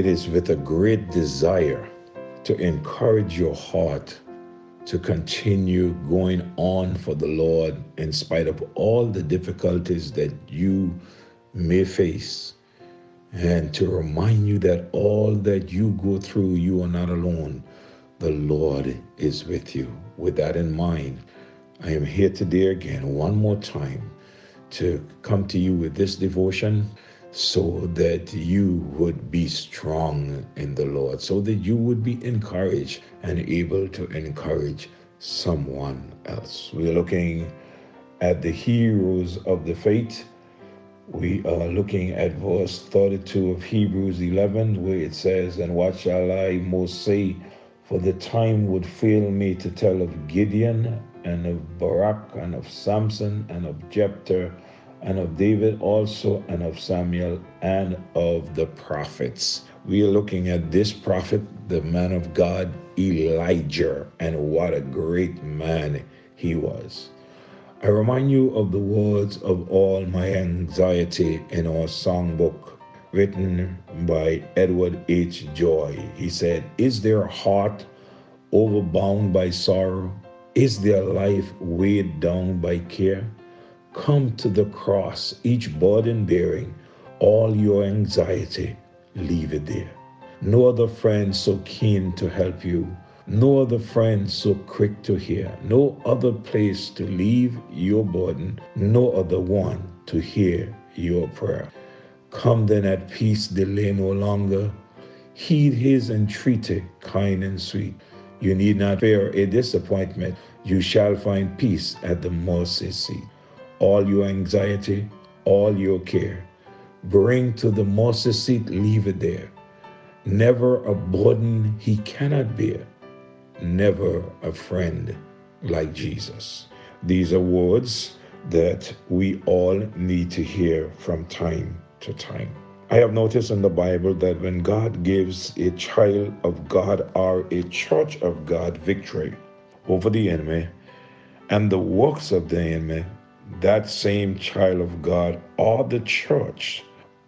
It is with a great desire to encourage your heart to continue going on for the Lord in spite of all the difficulties that you may face, and to remind you that all that you go through, you are not alone. The Lord is with you. With that in mind, I am here today again, one more time, to come to you with this devotion so that you would be strong in the Lord, so that you would be encouraged and able to encourage someone else. We're looking at the heroes of the faith. We are looking at verse 32 of Hebrews 11, where it says, "And what shall I most say? For the time would fail me to tell of Gideon, and of Barak, and of Samson, and of Jephthah, and of David also, and of Samuel, and of the prophets." We are looking at this prophet, the man of God, Elijah, and what a great man he was. I remind you of the words of All My Anxiety in our songbook, written by Edward H. Joy. He said, "Is there a heart overbound by sorrow? Is there life weighed down by care? Come to the cross, each burden bearing, all your anxiety, leave it there. No other friend so keen to help you, no other friend so quick to hear, no other place to leave your burden, no other one to hear your prayer. Come then at peace, delay no longer. Heed his entreaty, kind and sweet. You need not fear a disappointment. You shall find peace at the mercy seat. All your anxiety, all your care, bring to the mercy seat, leave it there. Never a burden he cannot bear. Never a friend like Jesus." These are words that we all need to hear from time to time. I have noticed in the Bible that when God gives a child of God or a church of God victory over the enemy and the works of the enemy, that same child of God or the church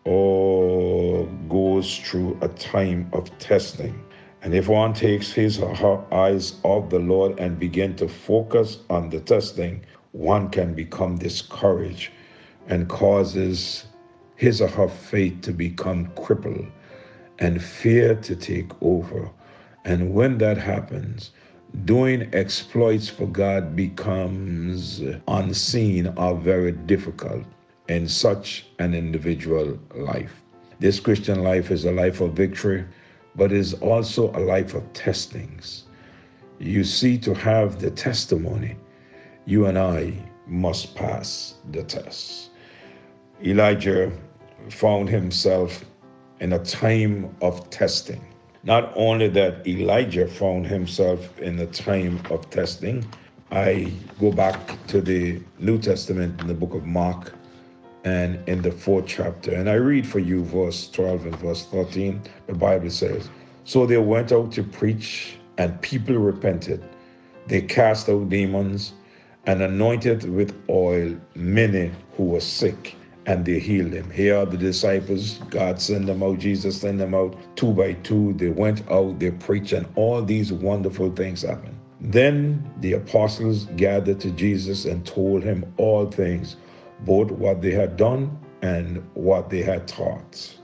all goes through a time of testing. And if one takes his or her eyes off the Lord and begin to focus on the testing, one can become discouraged and causes his or her faith to become crippled and fear to take over. And when that happens, doing exploits for God becomes unseen or very difficult in such an individual life. This Christian life is a life of victory, but is also a life of testings. You see, to have the testimony, you and I must pass the test. Elijah found himself in a time of testing. Not only that Elijah found himself in a time of testing, I go back to the New Testament in the book of Mark, and in the 4th chapter, and I read for you verse 12 and verse 13, the Bible says, "So they went out to preach, and people repented. They cast out demons, and anointed with oil many who were sick, and they healed them." Here are the disciples. God sent them out, Jesus sent them out, 2 by 2. They went out, they preached, and all these wonderful things happened. Then the apostles gathered to Jesus and told him all things, both what they had done and what they had taught.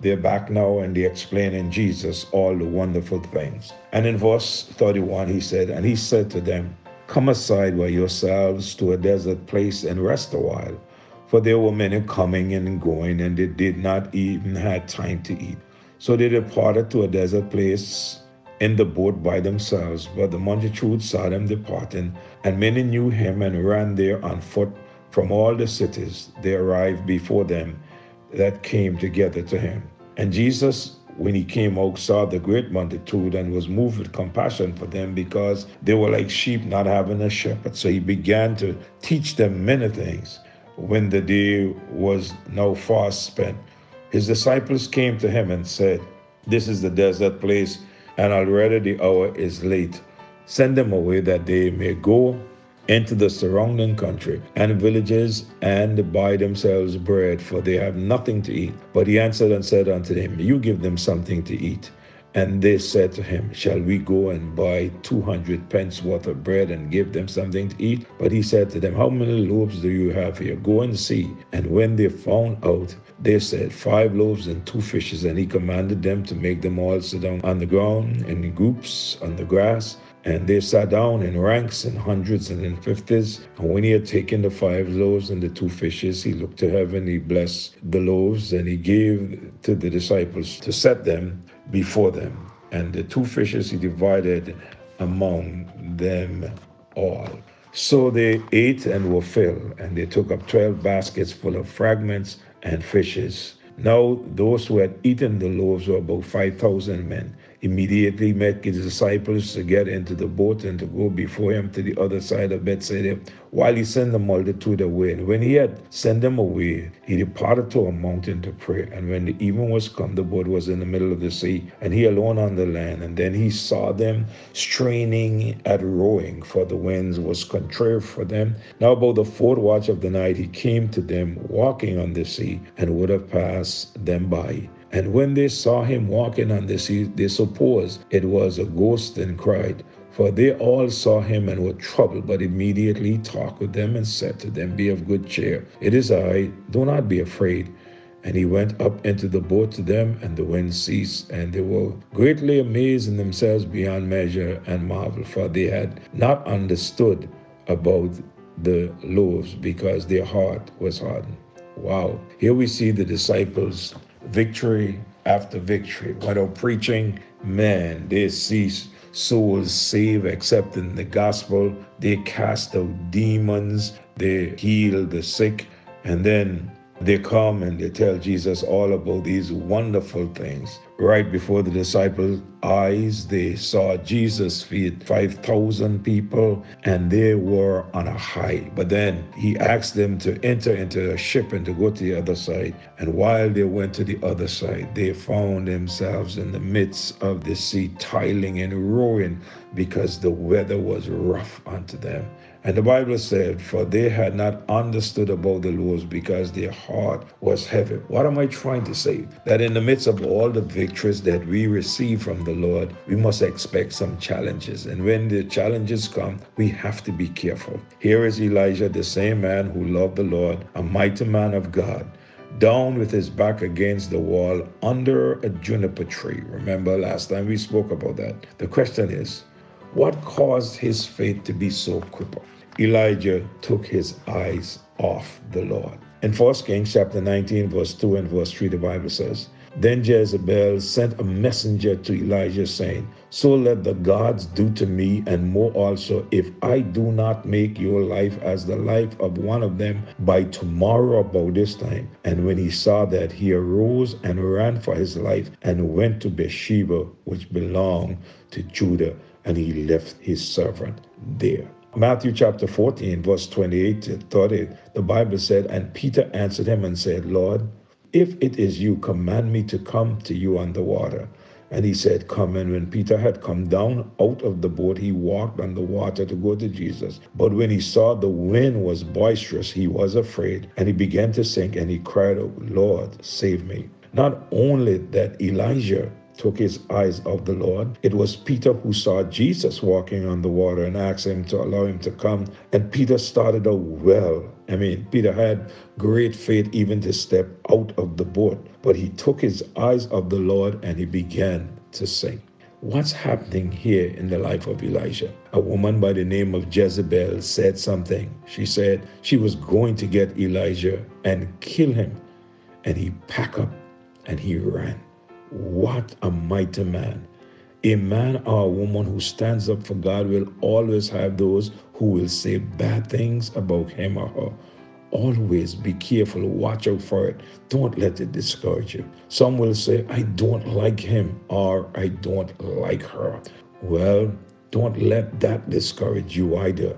They're back now and they're explaining Jesus all the wonderful things. And in verse 31, he said, "And he said to them, Come aside by yourselves to a desert place and rest a while. For there were many coming and going, and they did not even have time to eat. So they departed to a desert place in the boat by themselves. But the multitude saw them departing, and many knew him and ran there on foot from all the cities. They arrived before them that came together to him. And Jesus, when he came out, saw the great multitude and was moved with compassion for them, because they were like sheep not having a shepherd. So he began to teach them many things. When the day was now far spent, his disciples came to him and said, This is the desert place, and already the hour is late. Send them away that they may go into the surrounding country and villages, and buy themselves bread, for they have nothing to eat. But he answered and said unto them, You give them something to eat. And they said to him, Shall we go and buy 200 pence worth of bread and give them something to eat? But he said to them, How many loaves do you have here? Go and see. And when they found out, they said, 5 loaves and 2 fishes. And he commanded them to make them all sit down on the ground in groups on the grass. And they sat down in ranks, in hundreds and in fifties. And when he had taken the 5 loaves and the 2 fishes, he looked to heaven, he blessed the loaves, and he gave to the disciples to set them before them. And the 2 fishes he divided among them all. So they ate and were filled, and they took up 12 baskets full of fragments and fishes. Now those who had eaten the loaves were about 5,000 men. Immediately met his disciples to get into the boat and to go before him to the other side of Bethsaida, while he sent the multitude away. And when he had sent them away, he departed to a mountain to pray. And when the evening was come, the boat was in the middle of the sea, and he alone on the land. And then he saw them straining at rowing, for the wind was contrary for them. Now about the fourth watch of the night, he came to them walking on the sea, and would have passed them by. And when they saw him walking on the sea, they supposed it was a ghost, and cried. For they all saw him and were troubled. But immediately he talked with them and said to them, Be of good cheer, it is I, do not be afraid. And he went up into the boat to them, and the wind ceased. And they were greatly amazed in themselves beyond measure, and marveled, for they had not understood about the loaves, because their heart was hardened. Wow. Here we see the disciples, victory after victory. While preaching, man, they ceased. Souls saved, accepting the gospel. They cast out demons. They heal the sick. And then they come and they tell Jesus all about these wonderful things. Right before the disciples' eyes, they saw Jesus feed 5,000 people, and they were on a high. But then he asked them to enter into a ship and to go to the other side. And while they went to the other side, they found themselves in the midst of the sea, toiling and roaring, because the weather was rough unto them. And the Bible said, For they had not understood about the laws, because their heart was heavy. What am I trying to say? That in the midst of all the victories that we receive from the Lord, we must expect some challenges. And when the challenges come, we have to be careful. Here is Elijah, the same man who loved the Lord, a mighty man of God, down with his back against the wall under a juniper tree. Remember last time we spoke about that. The question is, what caused his faith to be so crippled? Elijah took his eyes off the Lord. In 1 Kings chapter 19, verse 2 and verse 3, the Bible says, Then Jezebel sent a messenger to Elijah, saying, So let the gods do to me, and more also, if I do not make your life as the life of one of them by tomorrow about this time. And when he saw that, he arose and ran for his life, and went to Beersheba, which belonged to Judah, and he left his servant there. Matthew chapter 14, verse 28 to 30, the Bible said, And Peter answered him and said, Lord, if it is you, command me to come to you on the water. And he said, Come. And when Peter had come down out of the boat, he walked on the water to go to Jesus. But when he saw the wind was boisterous, he was afraid, and he began to sink, and he cried out, Lord, save me. Not only that Elijah took his eyes off the Lord, it was Peter who saw Jesus walking on the water and asked him to allow him to come. And Peter started out well. I mean, Peter had great faith even to step out of the boat, but he took his eyes off the Lord and he began to sink. What's happening here in the life of Elijah? A woman by the name of Jezebel said something. She said she was going to get Elijah and kill him. And he packed up and he ran. What a mighty man. A man or a woman who stands up for God will always have those who will say bad things about him or her. Always be careful. Watch out for it. Don't let it discourage you. Some will say, I don't like him, or I don't like her. Well, don't let that discourage you either.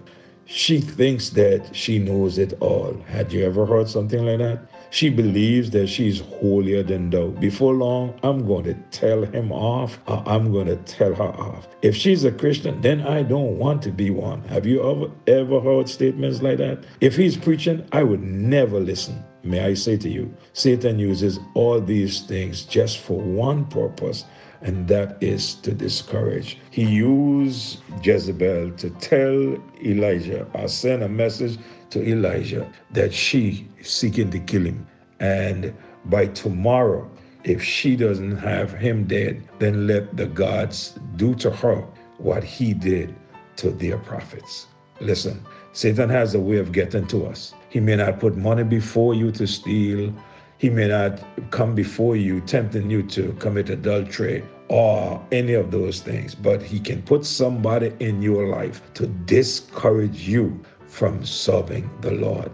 She thinks that she knows it all. Had you ever heard something like that? She believes that she's holier than thou. Before long, I'm going to tell him off, or I'm going to tell her off. If she's a Christian, then I don't want to be one. Have you ever heard statements like that? If he's preaching, I would never listen. May I say to you, Satan uses all these things just for one purpose, and that is to discourage. He used Jezebel to tell Elijah, or send a message to Elijah, that she is seeking to kill him. And by tomorrow, if she doesn't have him dead, then let the gods do to her what he did to their prophets. Listen, Satan has a way of getting to us. He may not put money before you to steal. He may not come before you tempting you to commit adultery or any of those things, but he can put somebody in your life to discourage you from serving the Lord.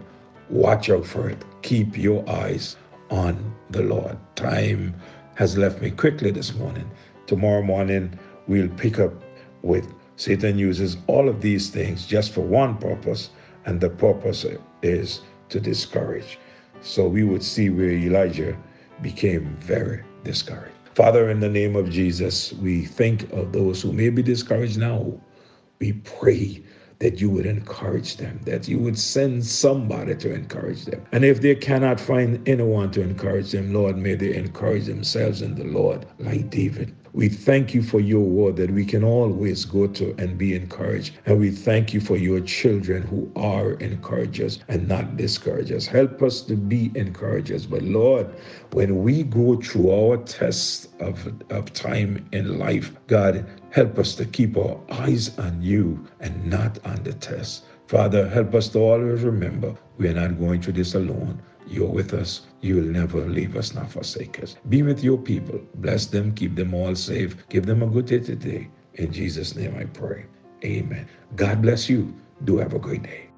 Watch out for it. Keep your eyes on the Lord. Time has left me quickly this morning. Tomorrow morning, we'll pick up with Satan uses all of these things just for one purpose, and the purpose is to discourage. So we would see where Elijah became very discouraged. Father, in the name of Jesus, we think of those who may be discouraged now. We pray that you would encourage them, that you would send somebody to encourage them. And if they cannot find anyone to encourage them, Lord, may they encourage themselves in the Lord like David. We thank you for your word that we can always go to and be encouraged. And we thank you for your children who are encouragers and not discouragers. Help us to be encouragers. But Lord, when we go through our tests of time in life, God, help us to keep our eyes on you and not on the test. Father, help us to always remember we are not going through this alone. You're with us. You will never leave us nor forsake us. Be with your people. Bless them. Keep them all safe. Give them a good day today. In Jesus' name I pray. Amen. God bless you. Do have a great day.